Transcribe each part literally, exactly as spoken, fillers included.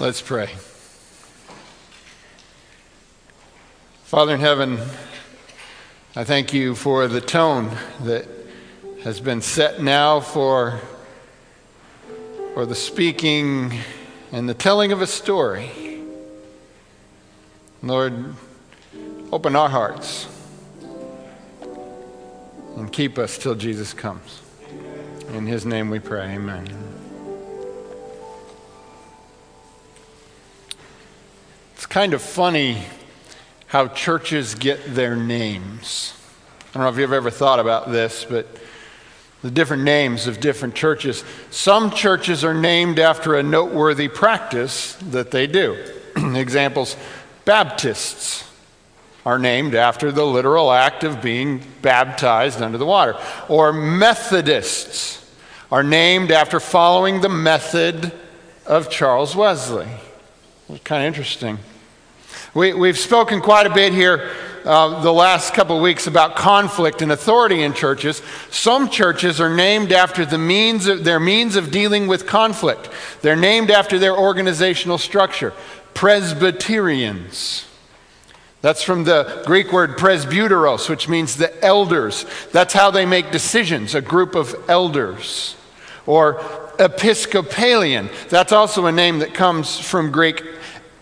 Let's pray. Father in heaven, I thank you for the tone that has been set now for, for the speaking and the telling of a story. Lord, open our hearts and keep us till Jesus comes. In his name we pray, amen. It's kind of funny how churches get their names. I don't know if you've ever thought about this, but the different names of different churches. Some churches are named after a noteworthy practice that they do. Examples, Baptists are named after the literal act of being baptized under the water. Or Methodists are named after following the method of Charles Wesley. It's kind of interesting. We, we've spoken quite a bit here uh, the last couple of weeks about conflict and authority in churches. Some churches are named after the means of, their means of dealing with conflict. They're named after their organizational structure. Presbyterians. That's from the Greek word presbyteros, which means the elders. That's how they make decisions, a group of elders. Or Episcopalian. That's also a name that comes from Greek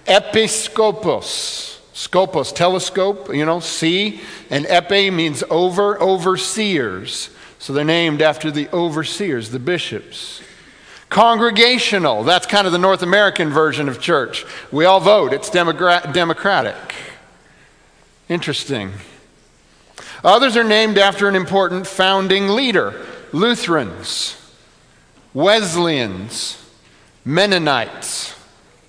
episkopos, skopos, telescope, you know, see, and epe means over, overseers. So they're named after the overseers, the bishops. Congregational, that's kind of the North American version of church. We all vote, it's demogra- democratic. Interesting. Others are named after an important founding leader. Lutherans, Wesleyans, Mennonites,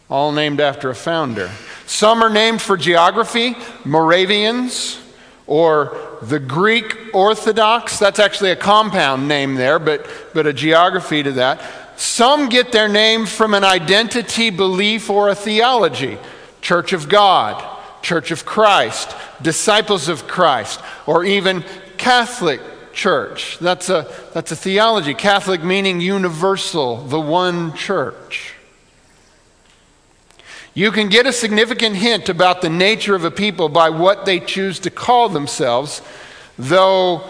all named after a founder. Some are named for geography, Moravians, or the Greek Orthodox. That's actually a compound name there, but, but a geography to that. Some get their name from an identity, belief, or a theology. Church of God, Church of Christ, Disciples of Christ, or even Catholic Church. That's a, that's a theology. Catholic meaning universal, the one church. You can get a significant hint about the nature of a people by what they choose to call themselves, though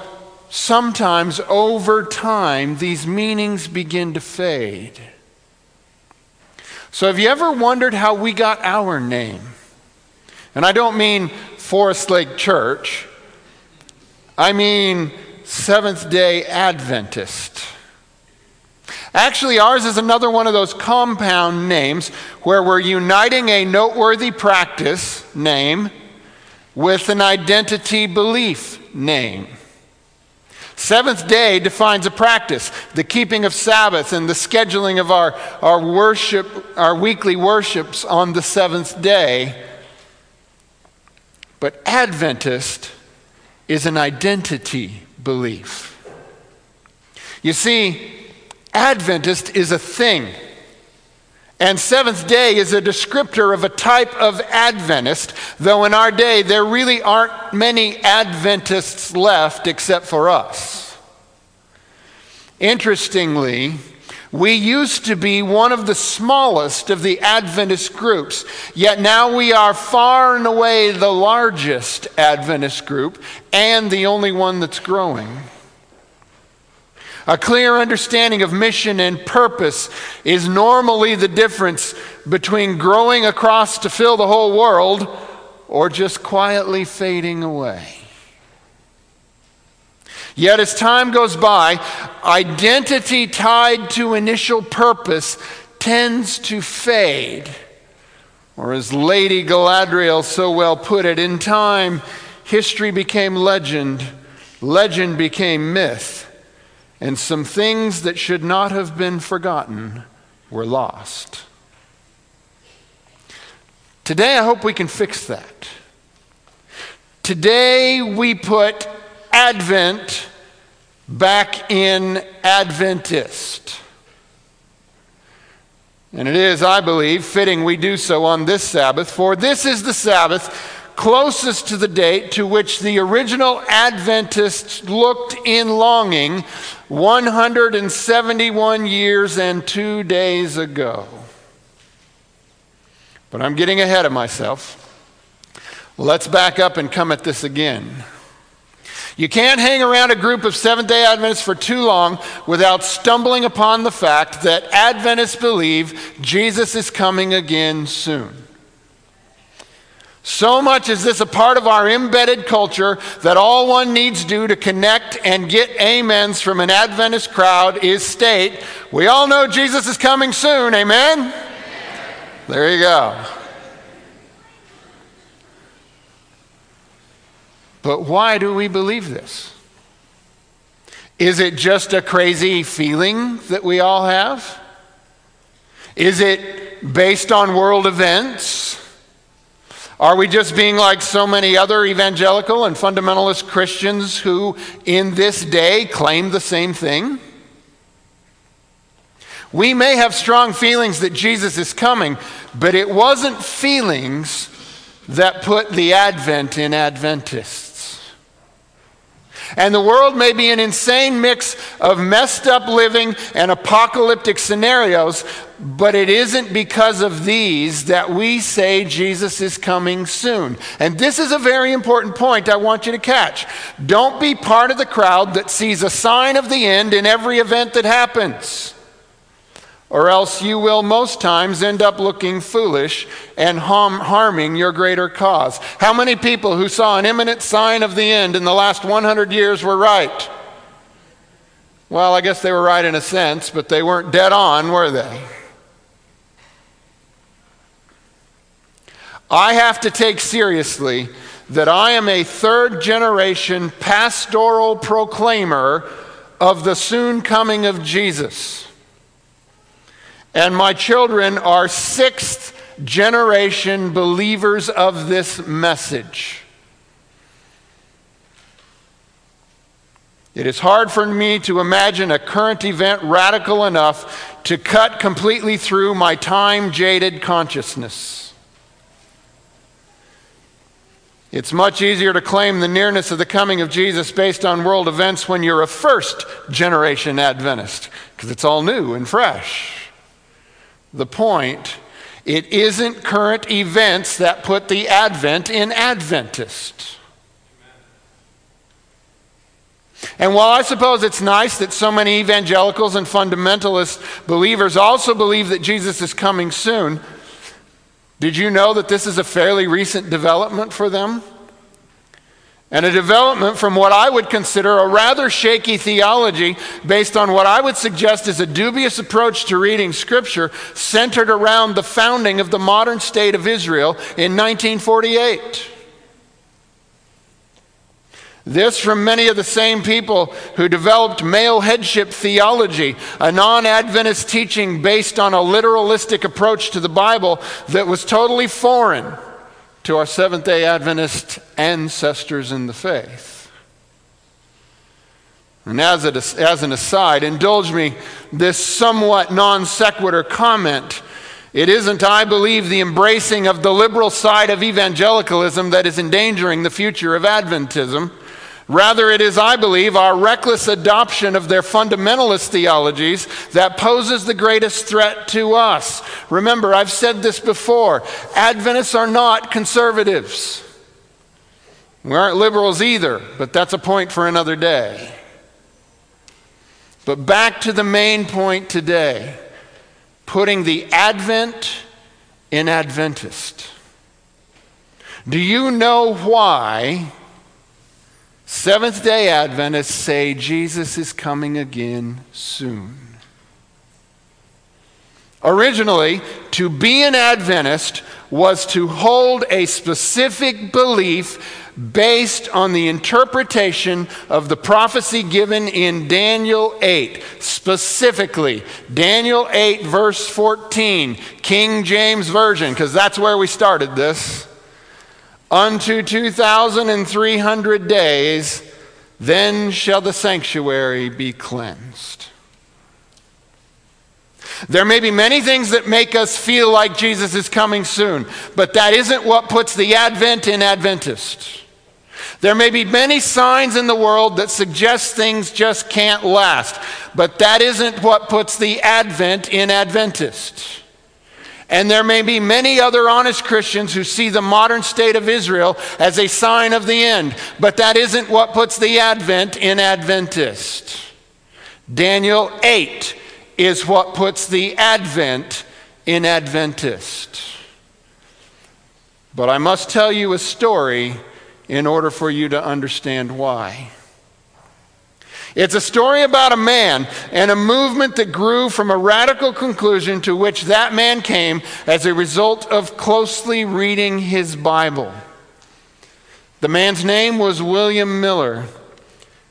sometimes over time these meanings begin to fade. So have you ever wondered how we got our name? And I don't mean Forest Lake Church. I mean Seventh-day Adventist. Actually, ours is another one of those compound names where we're uniting a noteworthy practice name with an identity belief name. Seventh day defines a practice, the keeping of Sabbath and the scheduling of our, our worship, our weekly worships on the seventh day. But Adventist is an identity belief. You see, Adventist is a thing, and Seventh Day is a descriptor of a type of Adventist, though in our day there really aren't many Adventists left except for us. Interestingly, we used to be one of the smallest of the Adventist groups, yet now we are far and away the largest Adventist group and the only one that's growing. A clear understanding of mission and purpose is normally the difference between growing across to fill the whole world or just quietly fading away. Yet as time goes by, identity tied to initial purpose tends to fade. Or as Lady Galadriel so well put it, in time, history became legend, legend became myth. And some things that should not have been forgotten were lost. Today, I hope we can fix that. Today, we put Advent back in Adventist. And it is, I believe, fitting we do so on this Sabbath, for this is the Sabbath closest to the date to which the original Adventists looked in longing one hundred seventy-one years and two days ago. But I'm getting ahead of myself. Let's back up and come at this again. You can't hang around a group of Seventh-day Adventists for too long without stumbling upon the fact that Adventists believe Jesus is coming again soon. So much is this a part of our embedded culture that all one needs do to connect and get amens from an Adventist crowd is state, "We all know Jesus is coming soon, amen?" Amen. There you go. But why do we believe this? Is it just a crazy feeling that we all have? Is it based on world events? Are we just being like so many other evangelical and fundamentalist Christians who in this day claim the same thing? We may have strong feelings that Jesus is coming, but it wasn't feelings that put the Advent in Adventists. And the world may be an insane mix of messed up living and apocalyptic scenarios, but it isn't because of these that we say Jesus is coming soon. And this is a very important point I want you to catch. Don't be part of the crowd that sees a sign of the end in every event that happens, or else you will most times end up looking foolish and harm, harming your greater cause. How many people who saw an imminent sign of the end in the last one hundred years were right? Well, I guess they were right in a sense, but they weren't dead on, were they? I have to take seriously that I am a third generation pastoral proclaimer of the soon coming of Jesus. And my children are sixth generation believers of this message. It is hard for me to imagine a current event radical enough to cut completely through my time-jaded consciousness. It's much easier to claim the nearness of the coming of Jesus based on world events when you're a first generation Adventist, because it's all new and fresh. The point, it isn't current events that put the Advent in Adventist. Amen. And while I suppose it's nice that so many evangelicals and fundamentalist believers also believe that Jesus is coming soon, did you know that this is a fairly recent development for them? And a development from what I would consider a rather shaky theology based on what I would suggest is a dubious approach to reading Scripture centered around the founding of the modern state of Israel in nineteen forty-eight. This from many of the same people who developed male headship theology, a non-Adventist teaching based on a literalistic approach to the Bible that was totally foreign to our Seventh-day Adventist ancestors in the faith. And as, it, as an aside, indulge me this somewhat non-sequitur comment. It isn't, I believe, the embracing of the liberal side of evangelicalism that is endangering the future of Adventism. Rather, it is, I believe, our reckless adoption of their fundamentalist theologies that poses the greatest threat to us. Remember, I've said this before, Adventists are not conservatives. We aren't liberals either, but that's a point for another day. But back to the main point today, putting the Advent in Adventist. Do you know why Seventh-day Adventists say Jesus is coming again soon? Originally, to be an Adventist was to hold a specific belief based on the interpretation of the prophecy given in Daniel eight. Specifically, Daniel eight verse fourteen, King James Version, because that's where we started this. Unto two thousand three hundred days, then shall the sanctuary be cleansed. There may be many things that make us feel like Jesus is coming soon, but that isn't what puts the Advent in Adventist. There may be many signs in the world that suggest things just can't last, but that isn't what puts the Advent in Adventist. And there may be many other honest Christians who see the modern state of Israel as a sign of the end, but that isn't what puts the Advent in Adventist. Daniel eight is what puts the Advent in Adventist. But I must tell you a story in order for you to understand why. It's a story about a man and a movement that grew from a radical conclusion to which that man came as a result of closely reading his Bible. The man's name was William Miller,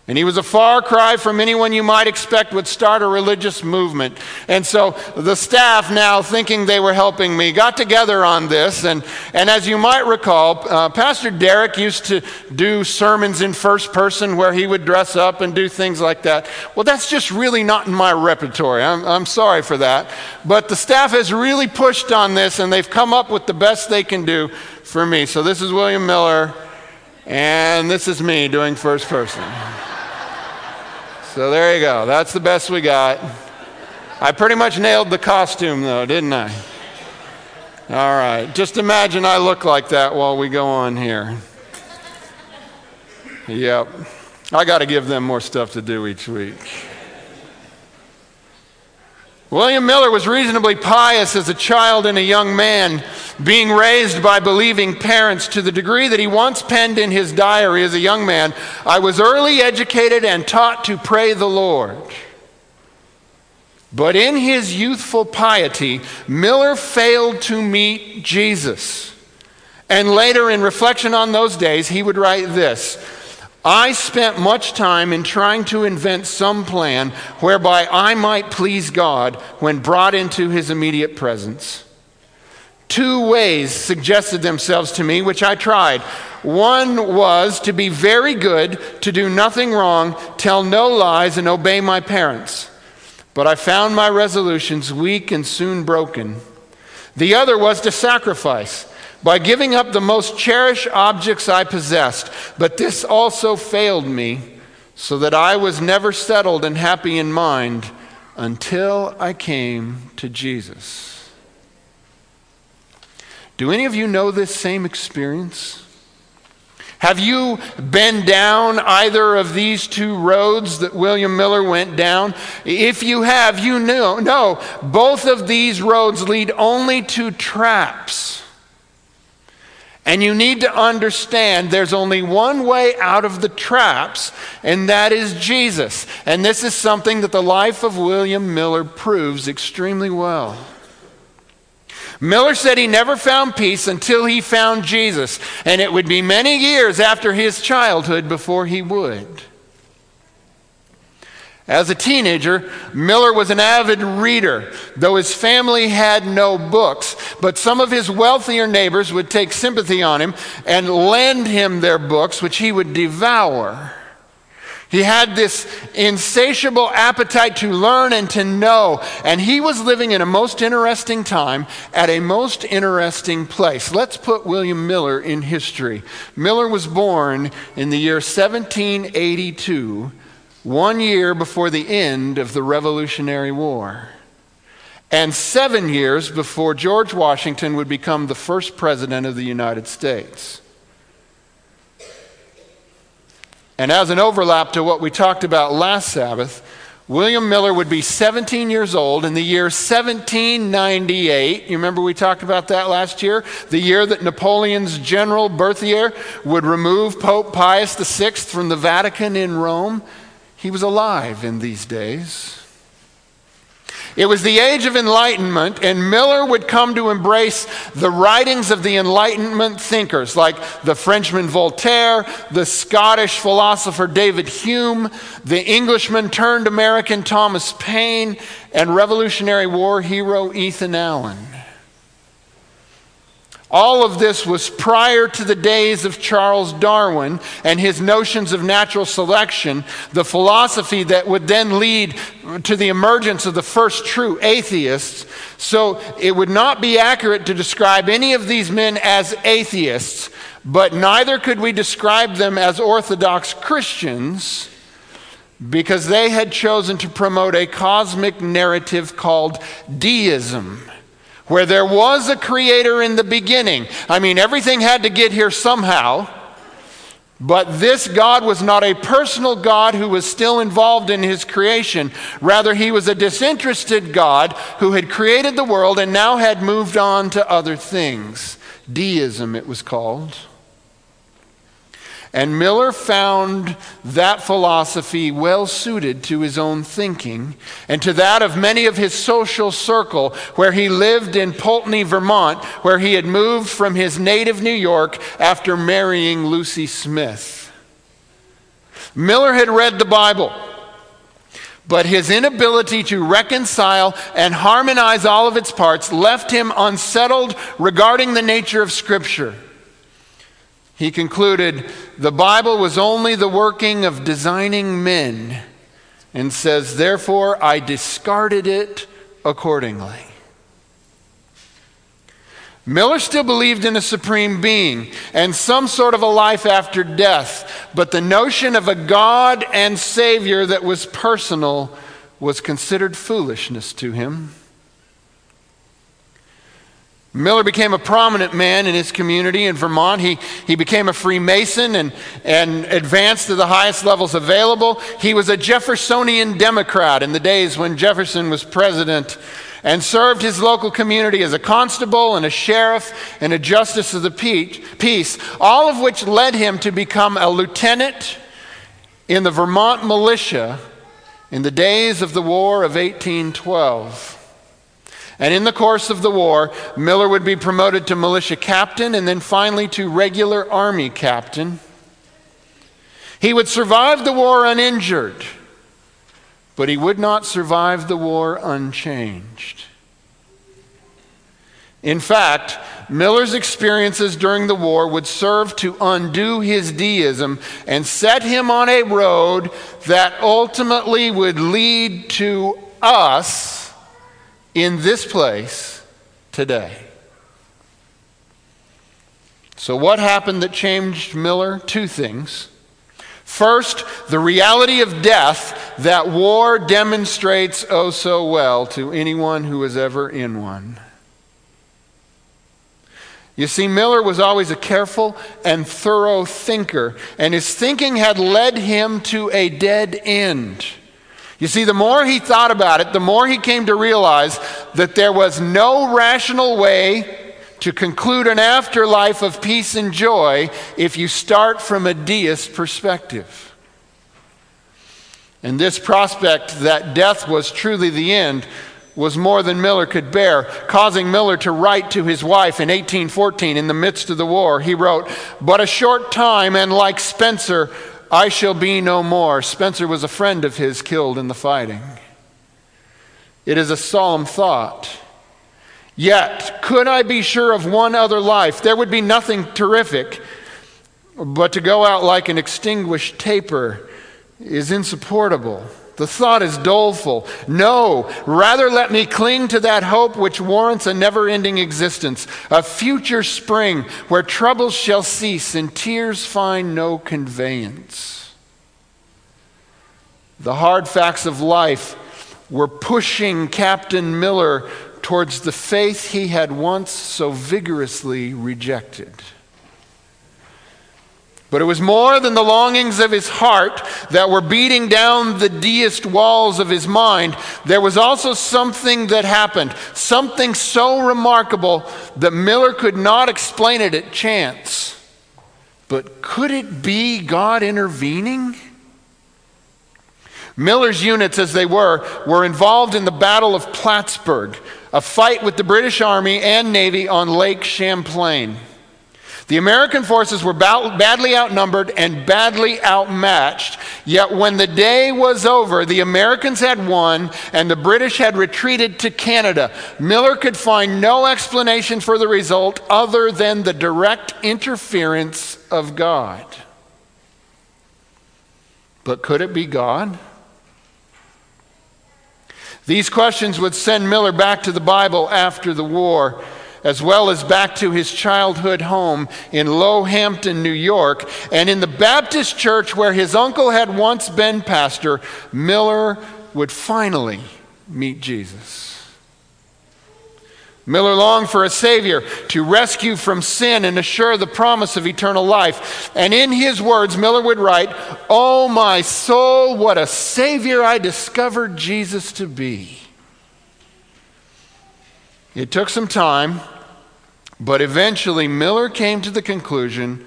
and he was a far cry from anyone you might expect would start a religious movement. And so the staff, now thinking they were helping me, got together on this. And, and as you might recall, uh, Pastor Derek used to do sermons in first person where he would dress up and do things like that. Well, that's just really not in my repertoire. I'm, I'm sorry for that. But the staff has really pushed on this, and they've come up with the best they can do for me. So this is William Miller, and this is me doing first person. So there you go. That's the best we got. I pretty much nailed the costume, though, didn't I? All right. Just imagine I look like that while we go on here. Yep. I got to give them more stuff to do each week. William Miller was reasonably pious as a child and a young man, being raised by believing parents to the degree that he once penned in his diary as a young man, "I was early educated and taught to pray the Lord." But in his youthful piety, Miller failed to meet Jesus. And later, in reflection on those days, he would write this: "I spent much time in trying to invent some plan whereby I might please God when brought into his immediate presence. Two ways suggested themselves to me, which I tried. One was to be very good, to do nothing wrong, tell no lies, and obey my parents. But I found my resolutions weak and soon broken. The other was to sacrifice, by giving up the most cherished objects I possessed. But this also failed me, so that I was never settled and happy in mind until I came to Jesus." Do any of you know this same experience? Have you been down either of these two roads that William Miller went down? If you have, you know, no, both of these roads lead only to traps. And you need to understand there's only one way out of the traps, and that is Jesus. And this is something that the life of William Miller proves extremely well. Miller said he never found peace until he found Jesus, and it would be many years after his childhood before he would. As a teenager, Miller was an avid reader, though his family had no books. But some of his wealthier neighbors would take sympathy on him and lend him their books, which he would devour. He had this insatiable appetite to learn and to know, and he was living in a most interesting time at a most interesting place. Let's put William Miller in history. Miller was born in the year seventeen eighty-two, one year before the end of the Revolutionary War, and seven years before George Washington would become the first president of the United States. And as an overlap to what we talked about last Sabbath, William Miller would be seventeen years old in the year seventeen ninety-eight. You remember we talked about that last year? The year that Napoleon's general Berthier would remove Pope Pius the sixth from the Vatican in Rome. He was alive in these days. It was the Age of Enlightenment, and Miller would come to embrace the writings of the Enlightenment thinkers like the Frenchman Voltaire, the Scottish philosopher David Hume, the Englishman turned American Thomas Paine, and Revolutionary War hero Ethan Allen. All of this was prior to the days of Charles Darwin and his notions of natural selection, the philosophy that would then lead to the emergence of the first true atheists. So it would not be accurate to describe any of these men as atheists, but neither could we describe them as Orthodox Christians, because they had chosen to promote a cosmic narrative called deism, where there was a creator in the beginning. I mean, everything had to get here somehow. But this God was not a personal God who was still involved in his creation. Rather, he was a disinterested God who had created the world and now had moved on to other things. Deism, it was called. And Miller found that philosophy well suited to his own thinking and to that of many of his social circle, where he lived in Poultney, Vermont, where he had moved from his native New York after marrying Lucy Smith. Miller had read the Bible, but his inability to reconcile and harmonize all of its parts left him unsettled regarding the nature of Scripture. He concluded the Bible was only the working of designing men, and says, therefore, I discarded it accordingly. Miller still believed in a supreme being and some sort of a life after death, but the notion of a God and Savior that was personal was considered foolishness to him. Miller became a prominent man in his community in Vermont. He, he became a Freemason and, and advanced to the highest levels available. He was a Jeffersonian Democrat in the days when Jefferson was president, and served his local community as a constable and a sheriff and a justice of the peace, all of which led him to become a lieutenant in the Vermont militia in the days of the War of eighteen twelve. And in the course of the war, Miller would be promoted to militia captain and then finally to regular army captain. He would survive the war uninjured, but he would not survive the war unchanged. In fact, Miller's experiences during the war would serve to undo his deism and set him on a road that ultimately would lead to us in this place today. So what happened that changed Miller? Two things. First, the reality of death that war demonstrates oh so well to anyone who was ever in one. You see, Miller was always a careful and thorough thinker, and his thinking had led him to a dead end. You see, the more he thought about it, the more he came to realize that there was no rational way to conclude an afterlife of peace and joy if you start from a deist perspective. And this prospect that death was truly the end was more than Miller could bear, causing Miller to write to his wife in eighteen fourteen, in the midst of the war. He wrote, "But a short time, and like Spencer, I shall be no more." Spencer was a friend of his killed in the fighting. "It is a solemn thought. Yet, could I be sure of one other life, there would be nothing terrific, but to go out like an extinguished taper is insupportable. The thought is doleful. No, rather let me cling to that hope which warrants a never-ending existence, a future spring where troubles shall cease and tears find no conveyance." The hard facts of life were pushing Captain Miller towards the faith he had once so vigorously rejected. But it was more than the longings of his heart that were beating down the deist walls of his mind. There was also something that happened, something so remarkable that Miller could not explain it at chance. But could it be God intervening? Miller's units, as they were, were involved in the Battle of Plattsburgh, a fight with the British Army and Navy on Lake Champlain. The American forces were badly outnumbered and badly outmatched, yet when the day was over, the Americans had won and the British had retreated to Canada. Miller could find no explanation for the result other than the direct interference of God. But could it be God? These questions would send Miller back to the Bible after the war, as well as back to his childhood home in Low Hampton, New York, and in the Baptist church where his uncle had once been pastor. Miller would finally meet Jesus. Miller longed for a Savior to rescue from sin and assure the promise of eternal life. And in his words, Miller would write, "Oh, my soul, what a Savior I discovered Jesus to be." It took some time, but eventually Miller came to the conclusion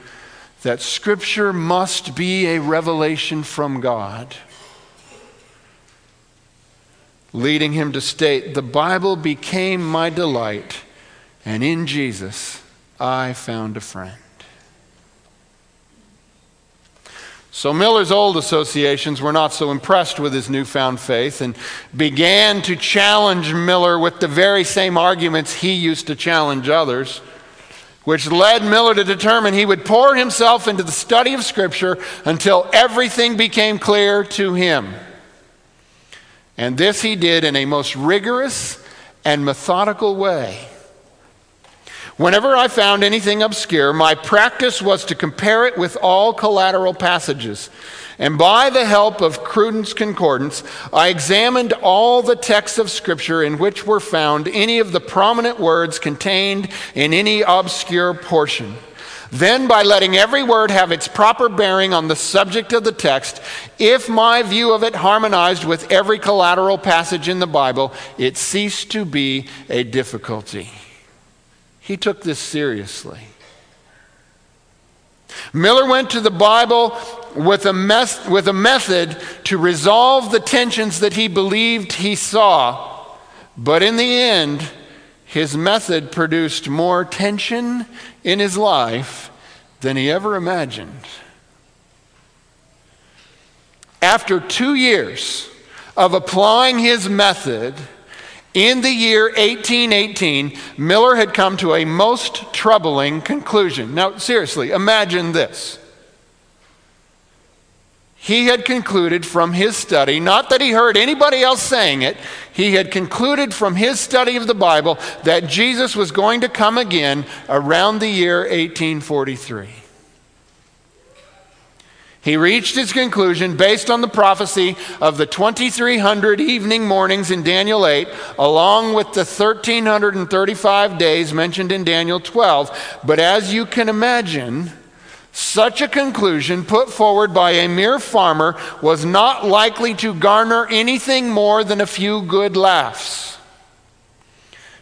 that Scripture must be a revelation from God, leading him to state, "The Bible became my delight, and in Jesus I found a friend." So Miller's old associations were not so impressed with his newfound faith and began to challenge Miller with the very same arguments he used to challenge others, which led Miller to determine he would pour himself into the study of Scripture until everything became clear to him. And this he did in a most rigorous and methodical way. Whenever I found anything obscure, my practice was to compare it with all collateral passages. And by the help of Cruden's Concordance, I examined all the texts of Scripture in which were found any of the prominent words contained in any obscure portion. Then, by letting every word have its proper bearing on the subject of the text, if my view of it harmonized with every collateral passage in the Bible, it ceased to be a difficulty. He took this seriously. Miller went to the Bible with a, mes- with a method to resolve the tensions that he believed he saw, but in the end, his method produced more tension in his life than he ever imagined. After two years of applying his method, in the year eighteen eighteen, Miller had come to a most troubling conclusion. Now, seriously, imagine this. He had concluded from his study, not that he heard anybody else saying it, he had concluded from his study of the Bible that Jesus was going to come again around the year eighteen forty-three. He reached his conclusion based on the prophecy of the twenty-three hundred evening mornings in Daniel eight, along with the one thousand three hundred thirty-five days mentioned in Daniel twelve. But as you can imagine, such a conclusion put forward by a mere farmer was not likely to garner anything more than a few good laughs.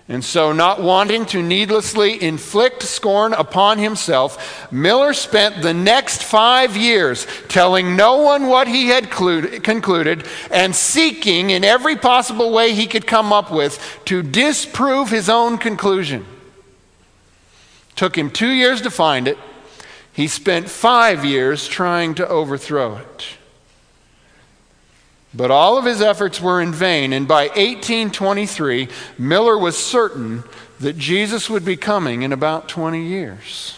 And so, not wanting to needlessly inflict scorn upon himself, Miller spent the next five years telling no one what he had clued, concluded and seeking in every possible way he could come up with to disprove his own conclusion. Took him two years to find it. He spent five years trying to overthrow it. But all of his efforts were in vain, and by eighteen twenty-three, Miller was certain that Jesus would be coming in about twenty years.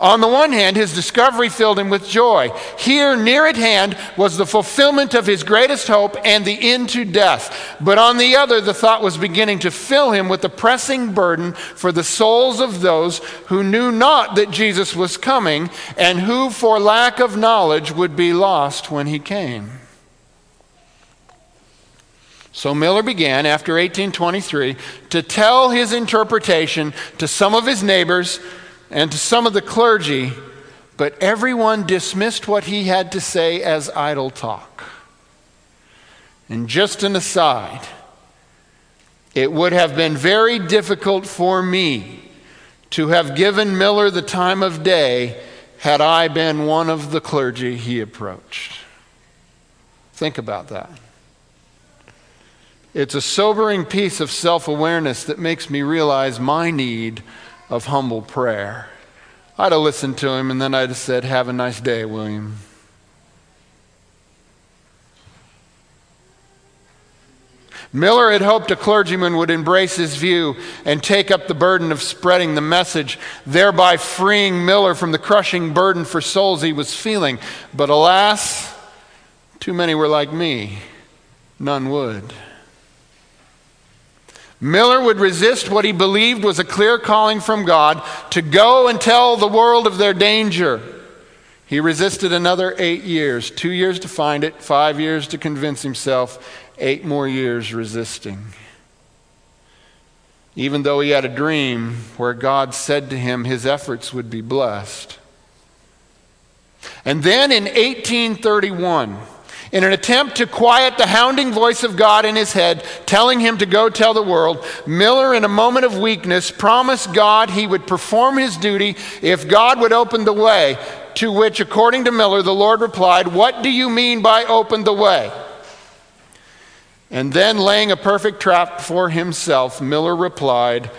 On the one hand, his discovery filled him with joy. Here, near at hand, was the fulfillment of his greatest hope and the end to death. But on the other, the thought was beginning to fill him with a pressing burden for the souls of those who knew not that Jesus was coming and who, for lack of knowledge, would be lost when he came. So Miller began, after eighteen twenty-three, to tell his interpretation to some of his neighbors and to some of the clergy, but everyone dismissed what he had to say as idle talk. And just an aside, it would have been very difficult for me to have given Miller the time of day had I been one of the clergy he approached. Think about that. It's a sobering piece of self-awareness that makes me realize my need of humble prayer. I'd have listened to him and then I'd have said, "Have a nice day, William." Miller had hoped a clergyman would embrace his view and take up the burden of spreading the message, thereby freeing Miller from the crushing burden for souls he was feeling. But alas, too many were like me. None would. Miller would resist what he believed was a clear calling from God to go and tell the world of their danger. He resisted another eight years, two years to find it, five years to convince himself, eight more years resisting. even though he had a dream where God said to him his efforts would be blessed. And then in eighteen thirty-one, in an attempt to quiet the hounding voice of God in his head, telling him to go tell the world, Miller, in a moment of weakness, promised God he would perform his duty if God would open the way, to which, according to Miller, the Lord replied, "What do you mean by open the way?" And then, laying a perfect trap for himself, Miller replied,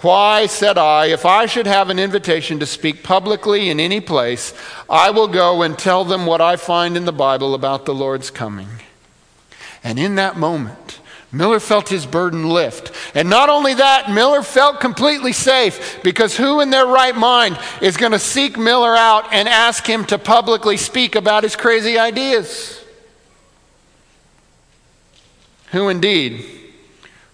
"Why, said I, if I should have an invitation to speak publicly in any place, I will go and tell them what I find in the Bible about the Lord's coming." And in that moment, Miller felt his burden lift. And not only that, Miller felt completely safe, because who in their right mind is going to seek Miller out and ask him to publicly speak about his crazy ideas? Who indeed?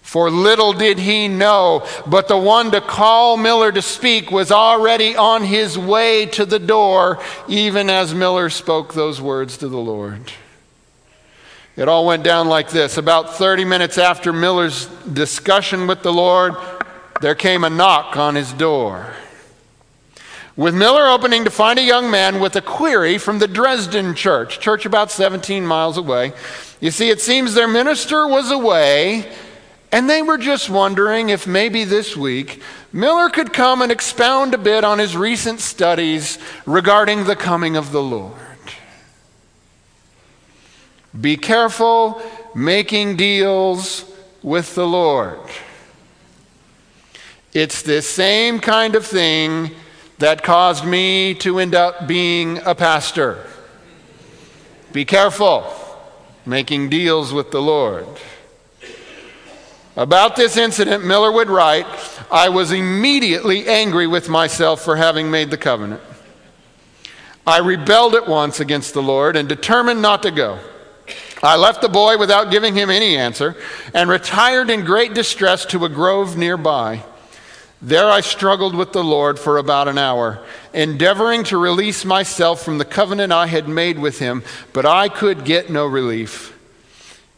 For little did he know, but the one to call Miller to speak was already on his way to the door, even as Miller spoke those words to the Lord. It all went down like this. About thirty minutes after Miller's discussion with the Lord, there came a knock on his door, with Miller opening to find a young man with a query from the Dresden church, church about seventeen miles away. You see, it seems their minister was away, and they were just wondering if maybe this week Miller could come and expound a bit on his recent studies regarding the coming of the Lord. Be careful making deals with the Lord. It's this same kind of thing that caused me to end up being a pastor. Be careful making deals with the Lord. About this incident, Miller would write, "I was immediately angry with myself for having made the covenant. I rebelled at once against the Lord and determined not to go. I left the boy without giving him any answer and retired in great distress to a grove nearby. There I struggled with the Lord for about an hour, endeavoring to release myself from the covenant I had made with him, but I could get no relief.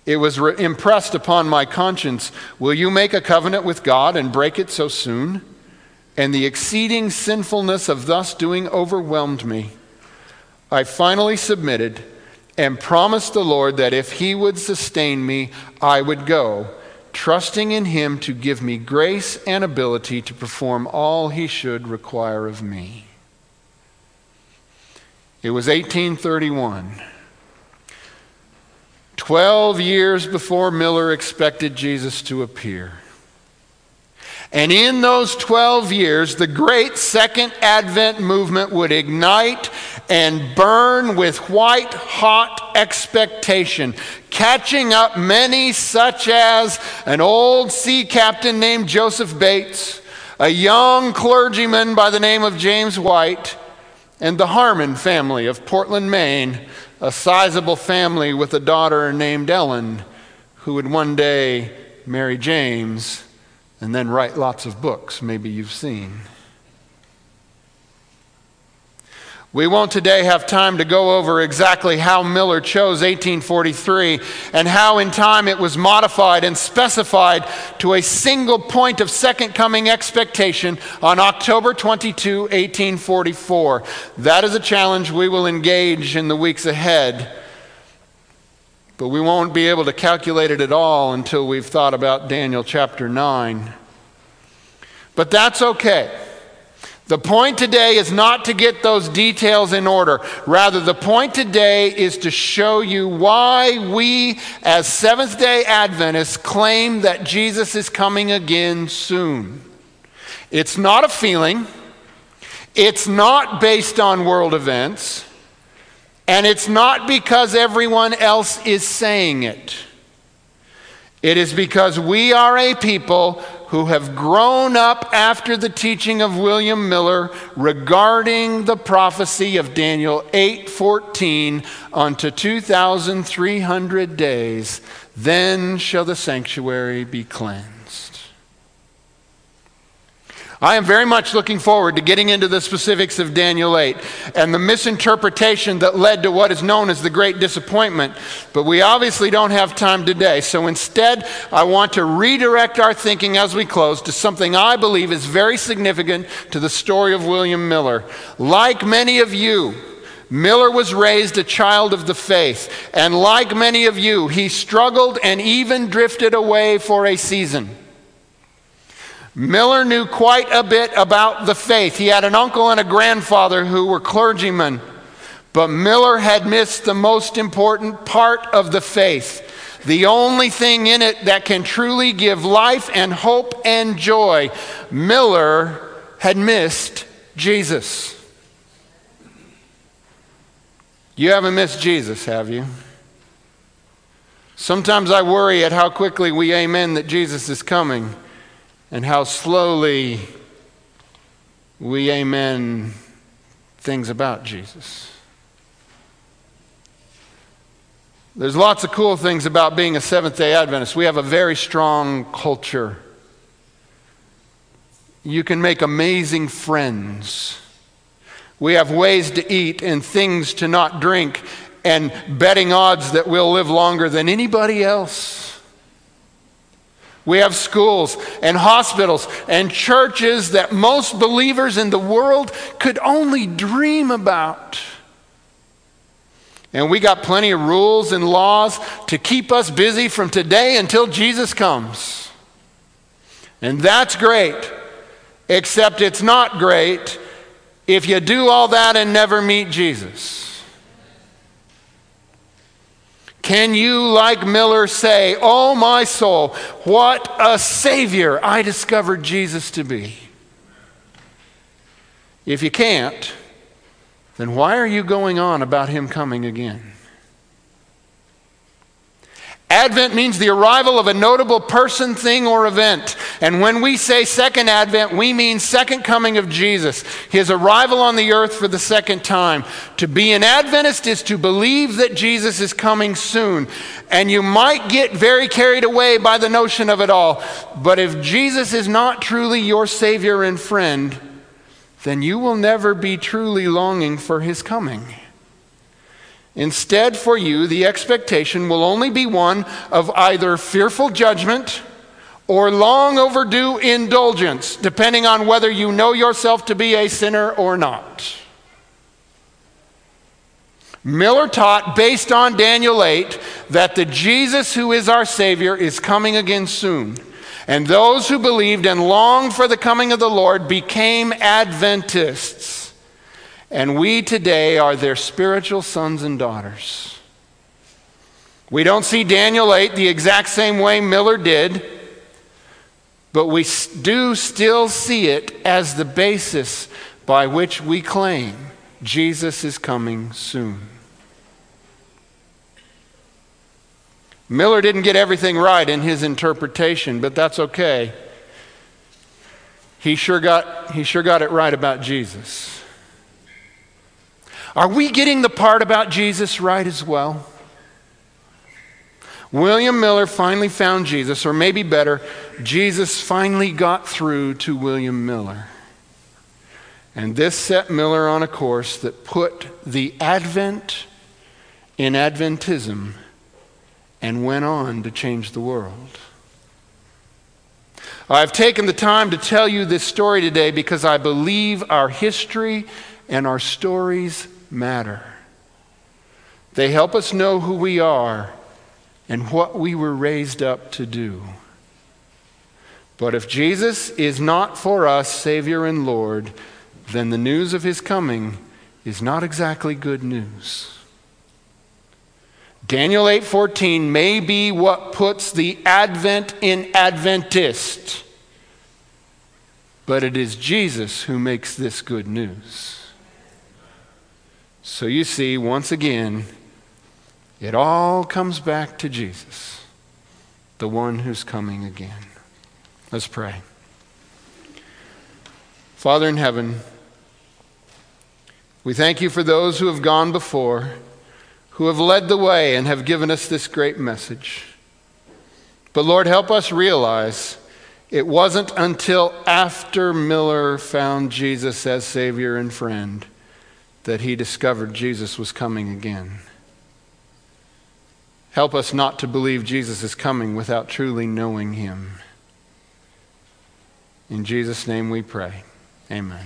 It was re- impressed upon my conscience, will you make a covenant with God and break it so soon? And the exceeding sinfulness of thus doing overwhelmed me. I finally submitted and promised the Lord that if he would sustain me, I would go, trusting in him to give me grace and ability to perform all he should require of me." It was eighteen thirty-one. Twelve years before Miller expected Jesus to appear. And in those twelve years, the great Second Advent movement would ignite and burn with white-hot expectation, catching up many such as an old sea captain named Joseph Bates, a young clergyman by the name of James White, and the Harmon family of Portland, Maine, a sizable family with a daughter named Ellen, who would one day marry James and then write lots of books, maybe you've seen. We won't today have time to go over exactly how Miller chose eighteen forty-three and how in time it was modified and specified to a single point of second coming expectation on October twenty-second, eighteen forty-four. That is a challenge we will engage in the weeks ahead, but we won't be able to calculate it at all until we've thought about Daniel chapter nine. But that's okay. The point today is not to get those details in order. Rather, the point today is to show you why we, as Seventh-day Adventists, claim that Jesus is coming again soon. It's not a feeling. It's not based on world events. And it's not because everyone else is saying it. It is because we are a people who have grown up after the teaching of William Miller regarding the prophecy of Daniel eight fourteen, unto two thousand three hundred days, then shall the sanctuary be cleansed. I am very much looking forward to getting into the specifics of Daniel eight and the misinterpretation that led to what is known as the Great Disappointment, but we obviously don't have time today, so instead I want to redirect our thinking as we close to something I believe is very significant to the story of William Miller. Like many of you, Miller was raised a child of the faith, and like many of you, he struggled and even drifted away for a season. Miller knew quite a bit about the faith. He had an uncle and a grandfather who were clergymen, but Miller had missed the most important part of the faith, the only thing in it that can truly give life and hope and joy. Miller had missed Jesus. You haven't missed Jesus, have you? Sometimes I worry at how quickly we amen that Jesus is coming, and how slowly we amen things about Jesus. There's lots of cool things about being a Seventh-day Adventist. We have a very strong culture. You can make amazing friends. We have ways to eat and things to not drink and betting odds that we'll live longer than anybody else. We have schools and hospitals and churches that most believers in the world could only dream about. And we got plenty of rules and laws to keep us busy from today until Jesus comes. And that's great, except it's not great if you do all that and never meet Jesus. Can you, like Miller, say, "Oh, my soul, what a Savior I discovered Jesus to be"? If you can't, then why are you going on about Him coming again? Advent means the arrival of a notable person, thing, or event. And when we say second advent, we mean second coming of Jesus, His arrival on the earth for the second time. To be an Adventist is to believe that Jesus is coming soon. And you might get very carried away by the notion of it all, but if Jesus is not truly your Savior and friend, then you will never be truly longing for His coming. Instead, for you, the expectation will only be one of either fearful judgment or long overdue indulgence, depending on whether you know yourself to be a sinner or not. Miller taught, based on Daniel eight, that the Jesus who is our Savior is coming again soon. And those who believed and longed for the coming of the Lord became Adventists. And we today are their spiritual sons and daughters. We don't see Daniel eight the exact same way Miller did, but we do still see it as the basis by which we claim Jesus is coming soon. Miller didn't get everything right in his interpretation, but that's okay. He sure got, he sure got it right about Jesus. Are we getting the part about Jesus right as well? William Miller finally found Jesus, or maybe better, Jesus finally got through to William Miller. And this set Miller on a course that put the Advent in Adventism and went on to change the world. I've taken the time to tell you this story today because I believe our history and our stories matter. They help us know who we are and what we were raised up to do. But if Jesus is not for us Savior and Lord, then the news of His coming is not exactly good news. Daniel eight fourteen may be what puts the Advent in Adventist, but it is Jesus who makes this good news. So you see, once again, it all comes back to Jesus, the one who's coming again. Let's pray. Father in heaven, we thank You for those who have gone before, who have led the way and have given us this great message. But Lord, help us realize It wasn't until after Miller found Jesus as Savior and friend that he discovered Jesus was coming again. Help us not to believe Jesus is coming without truly knowing him. In Jesus' name we pray. Amen.